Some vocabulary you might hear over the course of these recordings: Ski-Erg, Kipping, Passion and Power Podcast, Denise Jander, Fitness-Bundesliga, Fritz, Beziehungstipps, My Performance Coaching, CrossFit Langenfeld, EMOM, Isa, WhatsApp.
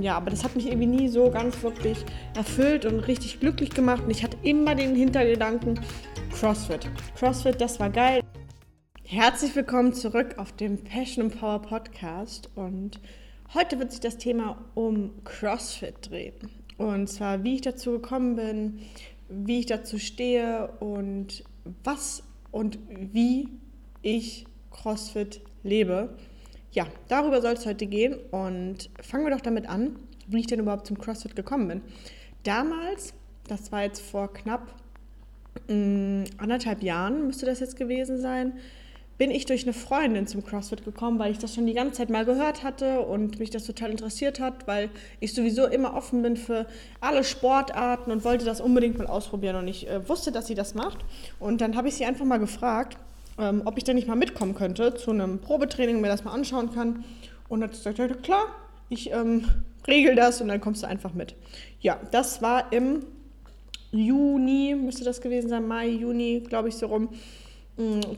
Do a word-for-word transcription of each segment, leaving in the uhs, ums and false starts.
Ja, aber das hat mich irgendwie nie so ganz wirklich erfüllt und richtig glücklich gemacht. Und ich hatte immer den Hintergedanken, CrossFit. CrossFit, das war geil. Herzlich willkommen zurück auf dem Passion and Power Podcast. Und heute wird sich das Thema um CrossFit drehen. Und zwar, wie ich dazu gekommen bin, wie ich dazu stehe und was und wie ich CrossFit lebe. Ja, darüber soll es heute gehen und fangen wir doch damit an, wie ich denn überhaupt zum CrossFit gekommen bin. Damals, das war jetzt vor knapp mh, anderthalb Jahren, müsste das jetzt gewesen sein, bin ich durch eine Freundin zum CrossFit gekommen, weil ich das schon die ganze Zeit mal gehört hatte und mich das total interessiert hat, weil ich sowieso immer offen bin für alle Sportarten und wollte das unbedingt mal ausprobieren und ich äh, wusste, dass sie das macht. Und dann habe ich sie einfach mal gefragt, Ähm, ob ich denn nicht mal mitkommen könnte zu einem Probetraining, mir das mal anschauen kann. Und hat gesagt, ja klar, ich ähm, regel das und dann kommst du einfach mit. Ja, das war im Juni, müsste das gewesen sein, Mai, Juni, glaube ich so rum,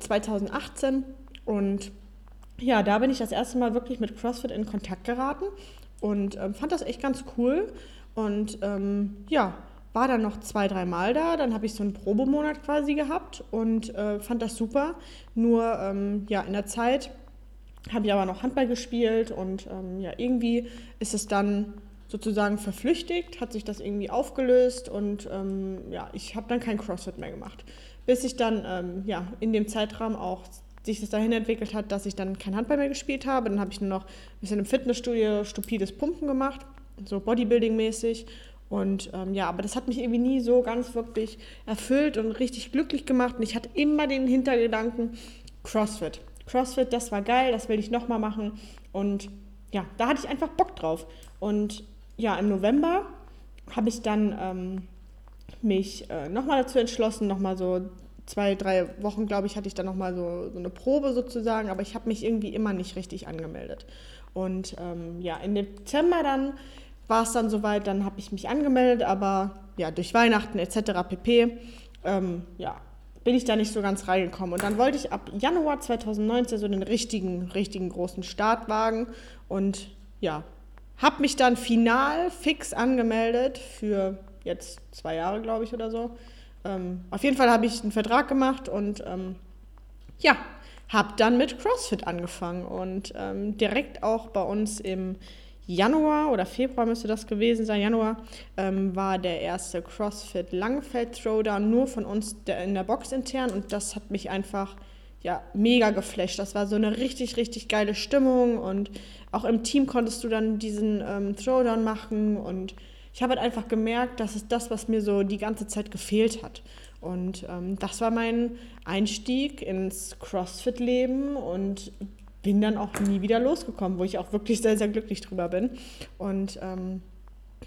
zweitausendachtzehn. Und ja, da bin ich das erste Mal wirklich mit CrossFit in Kontakt geraten und ähm, fand das echt ganz cool. Und ähm, ja, war dann noch zwei, dreimal da, dann habe ich so einen Probemonat quasi gehabt und äh, fand das super. Nur ähm, ja, in der Zeit habe ich aber noch Handball gespielt und ähm, ja, irgendwie ist es dann sozusagen verflüchtigt, hat sich das irgendwie aufgelöst und ähm, ja, ich habe dann kein CrossFit mehr gemacht. Bis ich dann ähm, ja, in dem Zeitraum auch sich das dahin entwickelt hat, dass ich dann kein Handball mehr gespielt habe. Dann habe ich nur noch ein bisschen im Fitnessstudio stupides Pumpen gemacht, so Bodybuilding-mäßig. Und ähm, ja, aber das hat mich irgendwie nie so ganz wirklich erfüllt und richtig glücklich gemacht. Und ich hatte immer den Hintergedanken, CrossFit. CrossFit, das war geil, das will ich nochmal machen. Und ja, da hatte ich einfach Bock drauf. Und ja, im November habe ich dann ähm, mich äh, nochmal dazu entschlossen, nochmal so zwei, drei Wochen, glaube ich, hatte ich dann nochmal so, so eine Probe sozusagen. Aber ich habe mich irgendwie immer nicht richtig angemeldet. Und ähm, ja, im Dezember dann war es dann soweit, dann habe ich mich angemeldet, aber ja, durch Weihnachten et cetera pp. Ähm, ja, bin ich da nicht so ganz reingekommen. Und dann wollte ich ab Januar zweitausendneunzehn so einen richtigen, richtigen großen Start wagen und ja, habe mich dann final fix angemeldet für jetzt zwei Jahre, glaube ich, oder so. Ähm, auf jeden Fall habe ich einen Vertrag gemacht und ähm, ja, habe dann mit CrossFit angefangen und ähm, direkt auch bei uns im Januar oder Februar müsste das gewesen sein, Januar, ähm, war der erste CrossFit Langenfeld Throwdown nur von uns der, in der Box intern und das hat mich einfach ja, mega geflasht. Das war so eine richtig, richtig geile Stimmung und auch im Team konntest du dann diesen ähm, Throwdown machen und ich habe halt einfach gemerkt, das ist das, was mir so die ganze Zeit gefehlt hat. Und ähm, das war mein Einstieg ins CrossFit-Leben und bin dann auch nie wieder losgekommen, wo ich auch wirklich sehr, sehr glücklich drüber bin. Und ähm,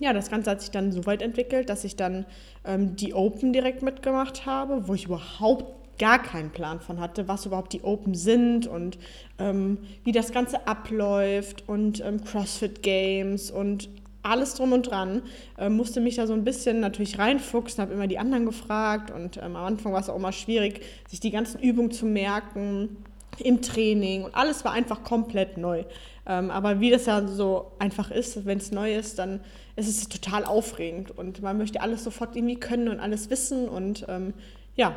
ja, das Ganze hat sich dann so weit entwickelt, dass ich dann ähm, die Open direkt mitgemacht habe, wo ich überhaupt gar keinen Plan von hatte, was überhaupt die Open sind und ähm, wie das Ganze abläuft und ähm, CrossFit Games und alles drum und dran, äh, musste mich da so ein bisschen natürlich reinfuchsen, habe immer die anderen gefragt und ähm, am Anfang war es auch immer schwierig, sich die ganzen Übungen zu merken, im Training und alles war einfach komplett neu. Ähm, aber wie das ja so einfach ist, wenn es neu ist, dann ist es total aufregend und man möchte alles sofort irgendwie können und alles wissen und ähm, ja,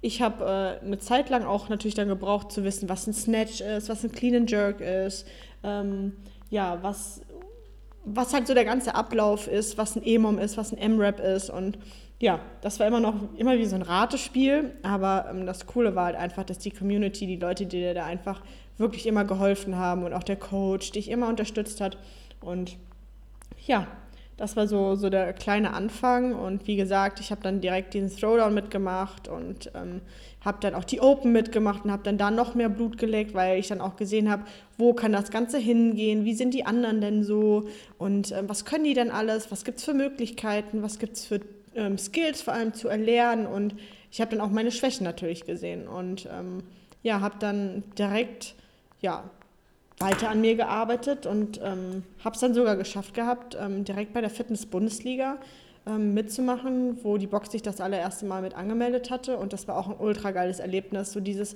ich habe äh, eine Zeit lang auch natürlich dann gebraucht zu wissen, was ein Snatch ist, was ein Clean and Jerk ist, ähm, ja, was, was halt so der ganze Ablauf ist, was ein E M O M ist, was ein M-Rap ist und ja, das war immer noch, immer wie so ein Ratespiel, aber ähm, das Coole war halt einfach, dass die Community, die Leute, die dir da einfach wirklich immer geholfen haben und auch der Coach dich immer unterstützt hat und ja, das war so, so der kleine Anfang und wie gesagt, ich habe dann direkt diesen Throwdown mitgemacht und ähm, habe dann auch die Open mitgemacht und habe dann da noch mehr Blut geleckt, weil ich dann auch gesehen habe, wo kann das Ganze hingehen, wie sind die anderen denn so und ähm, was können die denn alles, was gibt's für Möglichkeiten, was gibt's für Ähm, Skills vor allem zu erlernen und ich habe dann auch meine Schwächen natürlich gesehen und ähm, ja, habe dann direkt ja, weiter an mir gearbeitet und ähm, habe es dann sogar geschafft gehabt, ähm, direkt bei der Fitness-Bundesliga ähm, mitzumachen, wo die Box sich das allererste Mal mit angemeldet hatte und das war auch ein ultra geiles Erlebnis, so dieses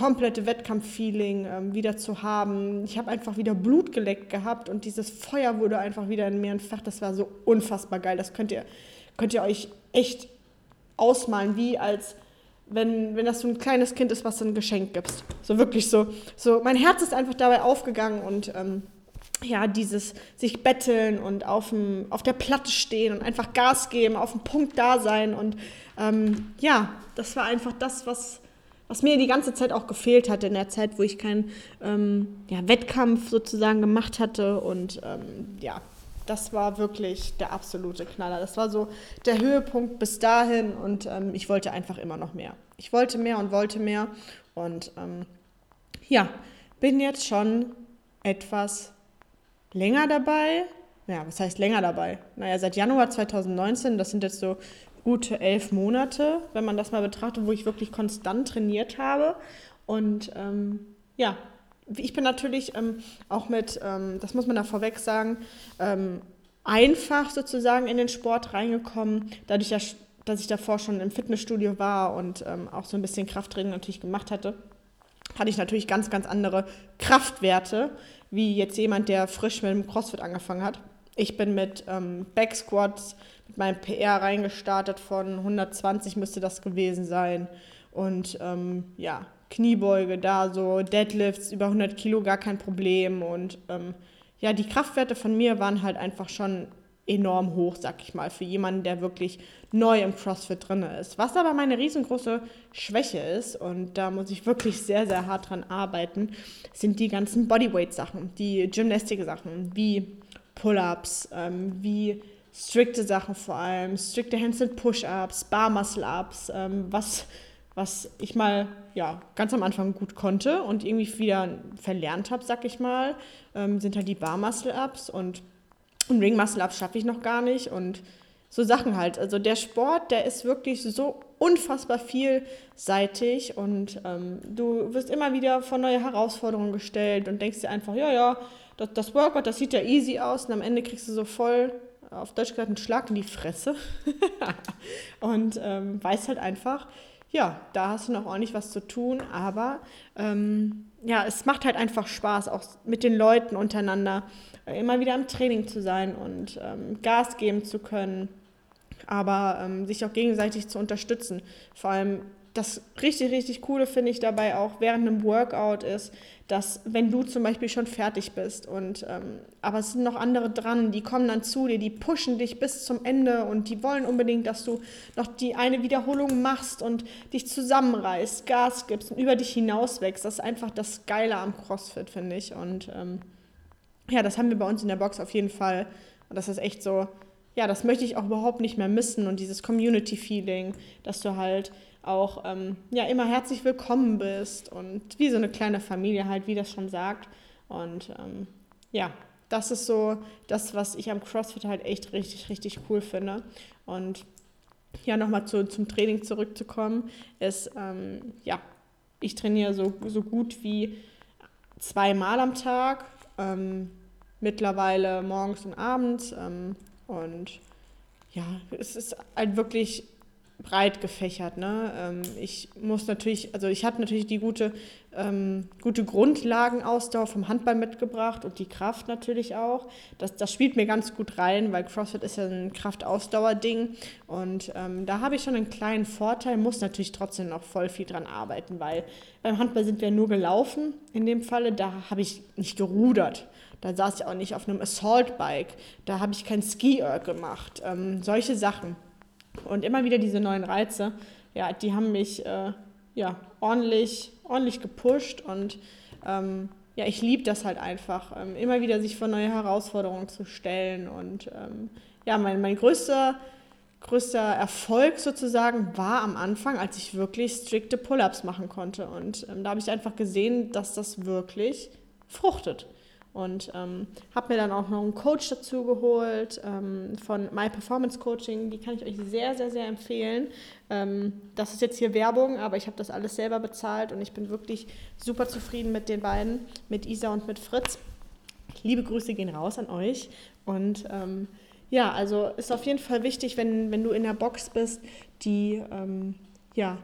komplette Wettkampffeeling ähm, wieder zu haben. Ich habe einfach wieder Blut geleckt gehabt und dieses Feuer wurde einfach wieder in mir entfacht. Das war so unfassbar geil. Das könnt ihr, könnt ihr euch echt ausmalen, wie als wenn, wenn das so ein kleines Kind ist, was du ein Geschenk gibst. So wirklich so. so mein Herz ist einfach dabei aufgegangen und ähm, ja, dieses sich betteln und auf, dem, auf der Platte stehen und einfach Gas geben, auf dem Punkt da sein und ähm, ja, das war einfach das, was, was mir die ganze Zeit auch gefehlt hatte in der Zeit, wo ich keinen ähm, ja, Wettkampf sozusagen gemacht hatte und ähm, ja, das war wirklich der absolute Knaller. Das war so der Höhepunkt bis dahin und ähm, ich wollte einfach immer noch mehr. Ich wollte mehr und wollte mehr und ähm, ja, bin jetzt schon etwas länger dabei, ja, was heißt länger dabei? Naja, seit Januar zwanzig neunzehn, das sind jetzt so gute elf Monate, wenn man das mal betrachtet, wo ich wirklich konstant trainiert habe. Und ähm, ja, ich bin natürlich ähm, auch mit, ähm, das muss man da vorweg sagen, ähm, einfach sozusagen in den Sport reingekommen, dadurch, dass ich davor schon im Fitnessstudio war und ähm, auch so ein bisschen Krafttraining natürlich gemacht hatte. Hatte ich natürlich ganz, ganz andere Kraftwerte, wie jetzt jemand, der frisch mit dem CrossFit angefangen hat. Ich bin mit ähm, Backsquats, mit meinem P R reingestartet von hundertzwanzig müsste das gewesen sein. Und ähm, ja, Kniebeuge da so, Deadlifts über hundert Kilo gar kein Problem. Und ähm, ja, die Kraftwerte von mir waren halt einfach schon enorm hoch, sag ich mal, für jemanden, der wirklich neu im CrossFit drin ist. Was aber meine riesengroße Schwäche ist, und da muss ich wirklich sehr, sehr hart dran arbeiten, sind die ganzen Bodyweight-Sachen, die Gymnastik-Sachen, wie Pull-Ups, ähm, wie strikte Sachen vor allem, strikte Handstand-Push-Ups, Bar-Muscle-Ups, ähm, was, was ich mal ja, ganz am Anfang gut konnte und irgendwie wieder verlernt habe, sag ich mal, ähm, sind halt die Bar-Muscle-Ups und Und Ring Muscle Up schaffe ich noch gar nicht und so Sachen halt. Also der Sport, der ist wirklich so unfassbar vielseitig und ähm, du wirst immer wieder vor neue Herausforderungen gestellt und denkst dir einfach, ja, ja, das, das Workout, das sieht ja easy aus und am Ende kriegst du so voll, auf Deutsch gesagt, einen Schlag in die Fresse und ähm, weißt halt einfach, ja, da hast du noch ordentlich was zu tun, aber ähm, ja, es macht halt einfach Spaß, auch mit den Leuten untereinander immer wieder im Training zu sein und ähm, Gas geben zu können, aber ähm, sich auch gegenseitig zu unterstützen. Vor allem das richtig, richtig Coole finde ich dabei auch während einem Workout ist, dass wenn du zum Beispiel schon fertig bist, und ähm, aber es sind noch andere dran, die kommen dann zu dir, die pushen dich bis zum Ende und die wollen unbedingt, dass du noch die eine Wiederholung machst und dich zusammenreißt, Gas gibst und über dich hinaus wächst. Das ist einfach das Geile am CrossFit, finde ich. Und ähm, ja, das haben wir bei uns in der Box auf jeden Fall. Und das ist echt so, ja, das möchte ich auch überhaupt nicht mehr missen. Und dieses Community-Feeling, dass du halt auch ähm, ja, immer herzlich willkommen bist und wie so eine kleine Familie halt, wie das schon sagt. Und ähm, ja, das ist so das, was ich am CrossFit halt echt richtig, richtig cool finde. Und ja, nochmal zu, zum Training zurückzukommen, ist, ähm, ja, ich trainiere so, so gut wie zweimal am Tag, ähm, mittlerweile morgens und abends ähm, und ja, es ist halt wirklich breit gefächert, ne? Ähm, ich muss natürlich, also ich habe natürlich die gute, ähm, gute Grundlagenausdauer vom Handball mitgebracht und die Kraft natürlich auch. Das, das spielt mir ganz gut rein, weil CrossFit ist ja ein Kraftausdauer-Ding und ähm, da habe ich schon einen kleinen Vorteil, muss natürlich trotzdem noch voll viel dran arbeiten, weil beim Handball sind wir nur gelaufen in dem Falle, da habe ich nicht gerudert. Da saß ich auch nicht auf einem Assault-Bike, da habe ich kein Ski-Erg gemacht, ähm, solche Sachen. Und immer wieder diese neuen Reize, ja, die haben mich äh, ja, ordentlich, ordentlich gepusht und ähm, ja, ich liebe das halt einfach, ähm, immer wieder sich vor neue Herausforderungen zu stellen. Und ähm, ja, mein, mein größter, größter Erfolg sozusagen war am Anfang, als ich wirklich strikte Pull-Ups machen konnte. Und ähm, da habe ich einfach gesehen, dass das wirklich fruchtet. Und ähm, habe mir dann auch noch einen Coach dazu geholt ähm, von My Performance Coaching. Die kann ich euch sehr, sehr, sehr empfehlen. Ähm, das ist jetzt hier Werbung, aber ich habe das alles selber bezahlt und ich bin wirklich super zufrieden mit den beiden, mit Isa und mit Fritz. Liebe Grüße gehen raus an euch. Und ähm, ja, also ist auf jeden Fall wichtig, wenn, wenn du in der Box bist, die ähm, ja,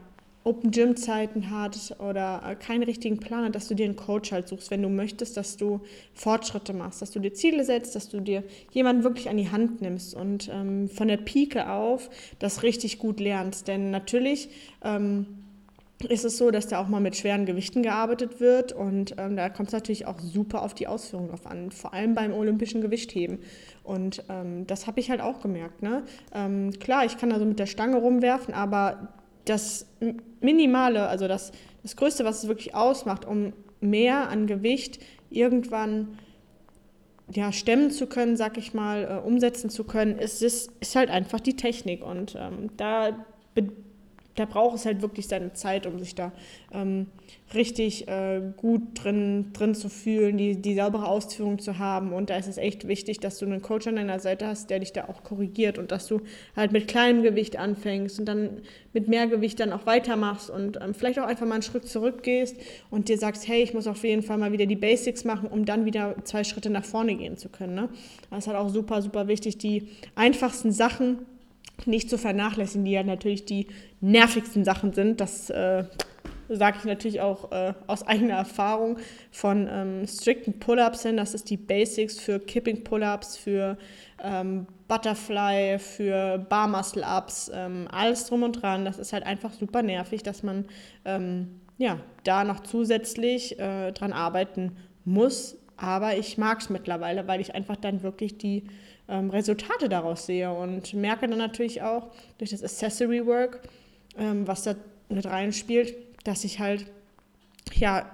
Open-Gym-Zeiten hat oder keinen richtigen Plan hat, dass du dir einen Coach halt suchst, wenn du möchtest, dass du Fortschritte machst, dass du dir Ziele setzt, dass du dir jemanden wirklich an die Hand nimmst und ähm, von der Pike auf das richtig gut lernst. Denn natürlich ähm, ist es so, dass da auch mal mit schweren Gewichten gearbeitet wird und ähm, da kommt es natürlich auch super auf die Ausführung drauf an, vor allem beim olympischen Gewichtheben. Und ähm, das habe ich halt auch gemerkt. Ne? Ähm, klar, ich kann also mit der Stange rumwerfen, aber das Minimale, also das, das Größte, was es wirklich ausmacht, um mehr an Gewicht irgendwann ja, stemmen zu können, sag ich mal, äh, umsetzen zu können, ist, ist, ist halt einfach die Technik. Und ähm, da, be- da braucht es halt wirklich seine Zeit, um sich da ähm, richtig äh, gut drin, drin zu fühlen, die, die saubere Ausführung zu haben. Und da ist es echt wichtig, dass du einen Coach an deiner Seite hast, der dich da auch korrigiert und dass du halt mit kleinem Gewicht anfängst und dann mit mehr Gewicht dann auch weitermachst und ähm, vielleicht auch einfach mal einen Schritt zurückgehst und dir sagst, hey, ich muss auf jeden Fall mal wieder die Basics machen, um dann wieder zwei Schritte nach vorne gehen zu können. Ne? Das ist halt auch super, super wichtig, die einfachsten Sachen nicht zu vernachlässigen, die ja natürlich die nervigsten Sachen sind. Das äh, sage ich natürlich auch äh, aus eigener Erfahrung von ähm, strikten Pull-Ups hin. Das ist die Basics für Kipping Pull-Ups, für ähm, Butterfly, für Bar Muscle-Ups, ähm, alles drum und dran. Das ist halt einfach super nervig, dass man ähm, ja, da noch zusätzlich äh, dran arbeiten muss. Aber ich mag es mittlerweile, weil ich einfach dann wirklich die ähm, Resultate daraus sehe und merke dann natürlich auch durch das Accessory Work, ähm, was da mit reinspielt, dass ich halt ja,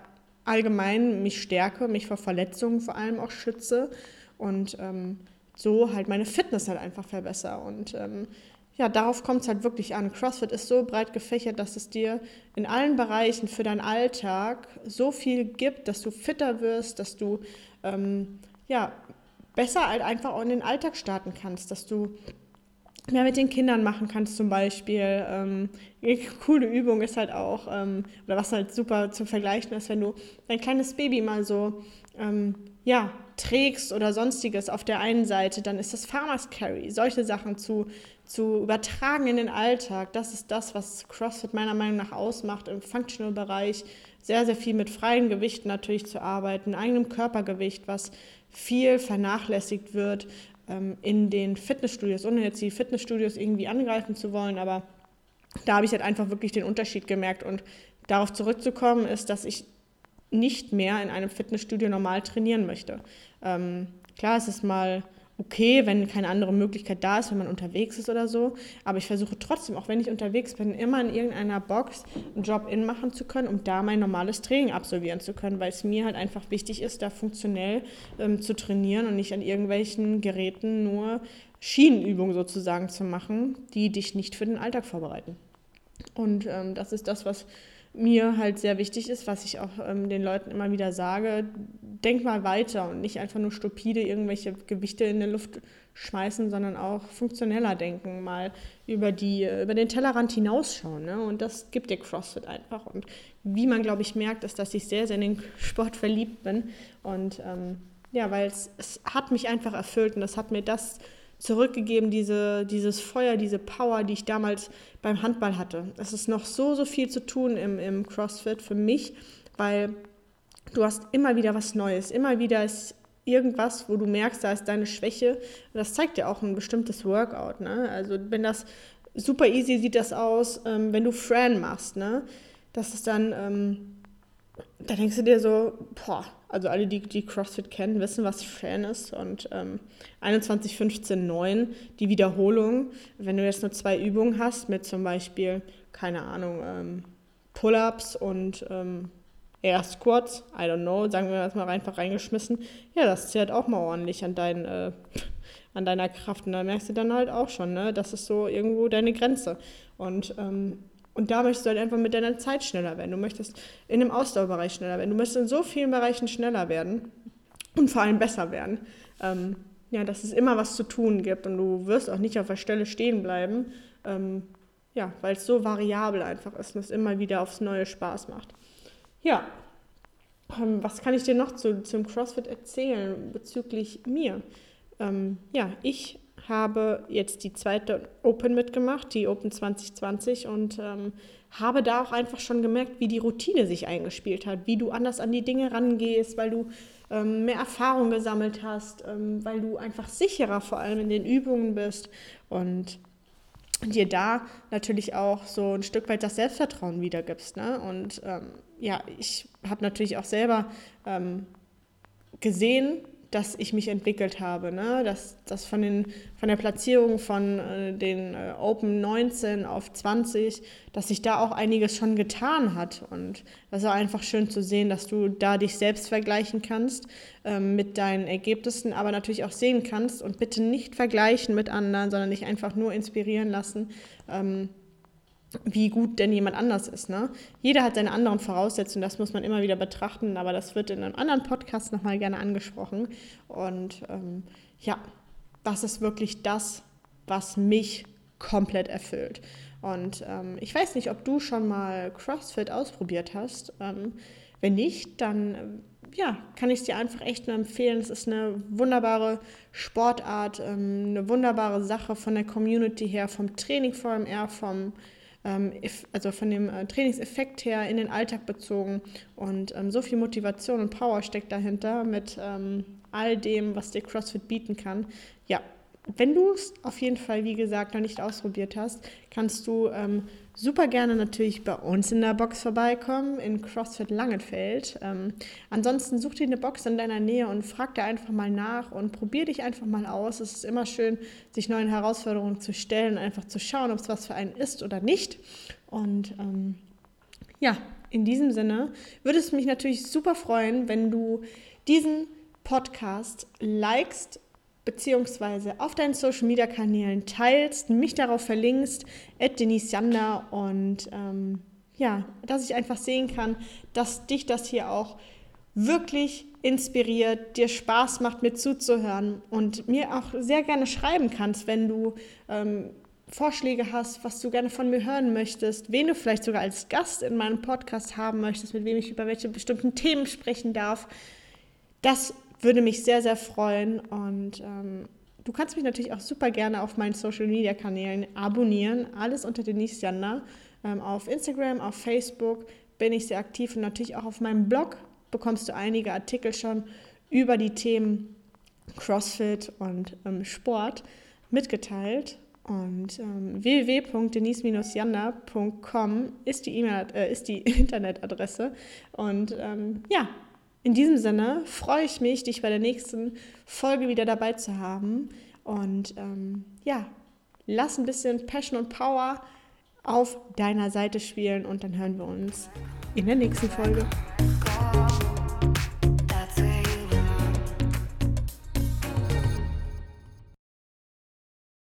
allgemein mich stärke, mich vor Verletzungen vor allem auch schütze und ähm, so halt meine Fitness halt einfach verbessere. Und ähm, ja, darauf kommt es halt wirklich an. CrossFit ist so breit gefächert, dass es dir in allen Bereichen für deinen Alltag so viel gibt, dass du fitter wirst, dass du ähm, ja, besser halt einfach auch in den Alltag starten kannst, dass du mehr mit den Kindern machen kannst zum Beispiel. Ähm, eine coole Übung ist halt auch, ähm, oder was halt super zum Vergleichen ist, wenn du dein kleines Baby mal so ähm, ja, trägst oder sonstiges auf der einen Seite, dann ist das Farmers Carry, solche Sachen zu, zu übertragen in den Alltag. Das ist das, was CrossFit meiner Meinung nach ausmacht im Functional-Bereich. Sehr, sehr viel mit freien Gewichten natürlich zu arbeiten, eigenem Körpergewicht, was viel vernachlässigt wird ähm, in den Fitnessstudios, ohne jetzt die Fitnessstudios irgendwie angreifen zu wollen. Aber da habe ich halt einfach wirklich den Unterschied gemerkt. Und darauf zurückzukommen ist, dass ich nicht mehr in einem Fitnessstudio normal trainieren möchte. Ähm, klar, es ist mal okay, wenn keine andere Möglichkeit da ist, wenn man unterwegs ist oder so, aber ich versuche trotzdem, auch wenn ich unterwegs bin, immer in irgendeiner Box einen Drop-In machen zu können, um da mein normales Training absolvieren zu können, weil es mir halt einfach wichtig ist, da funktionell ähm, zu trainieren und nicht an irgendwelchen Geräten nur Schienenübungen sozusagen zu machen, die dich nicht für den Alltag vorbereiten. Und ähm, das ist das, was mir halt sehr wichtig ist, was ich auch ähm, den Leuten immer wieder sage, denk mal weiter und nicht einfach nur stupide irgendwelche Gewichte in die Luft schmeißen, sondern auch funktioneller denken, mal über, die, über den Tellerrand hinausschauen. Ne? Und das gibt dir CrossFit einfach. Und wie man, glaube ich, merkt, ist, dass ich sehr, sehr in den Sport verliebt bin. Und ähm, ja, weil es, es hat mich einfach erfüllt und das hat mir das zurückgegeben, diese, dieses Feuer, diese Power, die ich damals beim Handball hatte. Es ist noch so, so viel zu tun im, im CrossFit für mich, weil du hast immer wieder was Neues, immer wieder ist irgendwas, wo du merkst, da ist deine Schwäche. Und das zeigt dir auch ein bestimmtes Workout. Ne? Also wenn das super easy sieht das aus, ähm, wenn du Fran machst, ne? Das ist dann, ähm, da denkst du dir so, boah, also alle, die, die CrossFit kennen, wissen, was Fran ist. Und ähm, einundzwanzig, fünfzehn, neun, die Wiederholung, wenn du jetzt nur zwei Übungen hast, mit zum Beispiel, keine Ahnung, ähm, Pull-Ups und ähm, Air Squats, I don't know, sagen wir das mal einfach reingeschmissen. Ja, das zehrt auch mal ordentlich an, dein, äh, an deiner Kraft. Und da merkst du dann halt auch schon, ne, das ist so irgendwo deine Grenze. Und ähm, Und da möchtest du halt einfach mit deiner Zeit schneller werden. Du möchtest in dem Ausdauerbereich schneller werden. Du möchtest in so vielen Bereichen schneller werden und vor allem besser werden. Ähm, ja, dass es immer was zu tun gibt und du wirst auch nicht auf der Stelle stehen bleiben, ähm, ja, weil es so variabel einfach ist und es immer wieder aufs Neue Spaß macht. Ja, ähm, was kann ich dir noch zu, zum CrossFit erzählen bezüglich mir? Ähm, ja, ich... habe jetzt die zweite Open mitgemacht, die Open zwanzig zwanzig und ähm, habe da auch einfach schon gemerkt, wie die Routine sich eingespielt hat, wie du anders an die Dinge rangehst, weil du ähm, mehr Erfahrung gesammelt hast, ähm, weil du einfach sicherer vor allem in den Übungen bist und dir da natürlich auch so ein Stück weit das Selbstvertrauen wiedergibst, ne? Und ähm, ja, ich habe natürlich auch selber ähm, gesehen, dass ich mich entwickelt habe, ne? dass das von, den, von der Platzierung von äh, den äh, Open neunzehn auf zwanzig, dass sich da auch einiges schon getan hat. Und das war einfach schön zu sehen, dass du da dich selbst vergleichen kannst ähm, mit deinen Ergebnissen, aber natürlich auch sehen kannst und bitte nicht vergleichen mit anderen, sondern dich einfach nur inspirieren lassen, ähm, wie gut denn jemand anders ist, ne? Jeder hat seine anderen Voraussetzungen, das muss man immer wieder betrachten, aber das wird in einem anderen Podcast nochmal gerne angesprochen. Und ähm, ja, das ist wirklich das, was mich komplett erfüllt. Und ähm, ich weiß nicht, ob du schon mal CrossFit ausprobiert hast. Ähm, wenn nicht, dann Ähm, ja, kann ich es dir einfach echt nur empfehlen. Es ist eine wunderbare Sportart, ähm, eine wunderbare Sache von der Community her, vom Training vor allem eher, vom, ähm, also von dem äh, Trainingseffekt her in den Alltag bezogen. Und ähm, so viel Motivation und Power steckt dahinter mit ähm, all dem, was dir CrossFit bieten kann. Ja, wenn du es auf jeden Fall, wie gesagt, noch nicht ausprobiert hast, kannst du ähm, super gerne natürlich bei uns in der Box vorbeikommen, in CrossFit Langenfeld. Ähm, ansonsten such dir eine Box in deiner Nähe und frag da einfach mal nach und probier dich einfach mal aus. Es ist immer schön, sich neuen Herausforderungen zu stellen, einfach zu schauen, ob es was für einen ist oder nicht. Und ähm, ja, in diesem Sinne würde es mich natürlich super freuen, wenn du diesen Podcast likest, beziehungsweise auf deinen Social-Media-Kanälen teilst, mich darauf verlinkst, at Denise Jander, und ähm, ja, dass ich einfach sehen kann, dass dich das hier auch wirklich inspiriert, dir Spaß macht, mir zuzuhören, und mir auch sehr gerne schreiben kannst, wenn du ähm, Vorschläge hast, was du gerne von mir hören möchtest, wen du vielleicht sogar als Gast in meinem Podcast haben möchtest, mit wem ich über welche bestimmten Themen sprechen darf. Das würde mich sehr, sehr freuen, und ähm, du kannst mich natürlich auch super gerne auf meinen Social-Media-Kanälen abonnieren, alles unter Denise Jander. Ähm, auf Instagram, auf Facebook bin ich sehr aktiv, und natürlich auch auf meinem Blog bekommst du einige Artikel schon über die Themen CrossFit und ähm, Sport mitgeteilt. Und ähm, w w w punkt denise dash jander punkt com ist die E-Mail, äh, ist die Internetadresse. Und ähm, ja, in diesem Sinne freue ich mich, dich bei der nächsten Folge wieder dabei zu haben. Und ähm, ja, lass ein bisschen Passion und Power auf deiner Seite spielen, und dann hören wir uns in der nächsten Folge.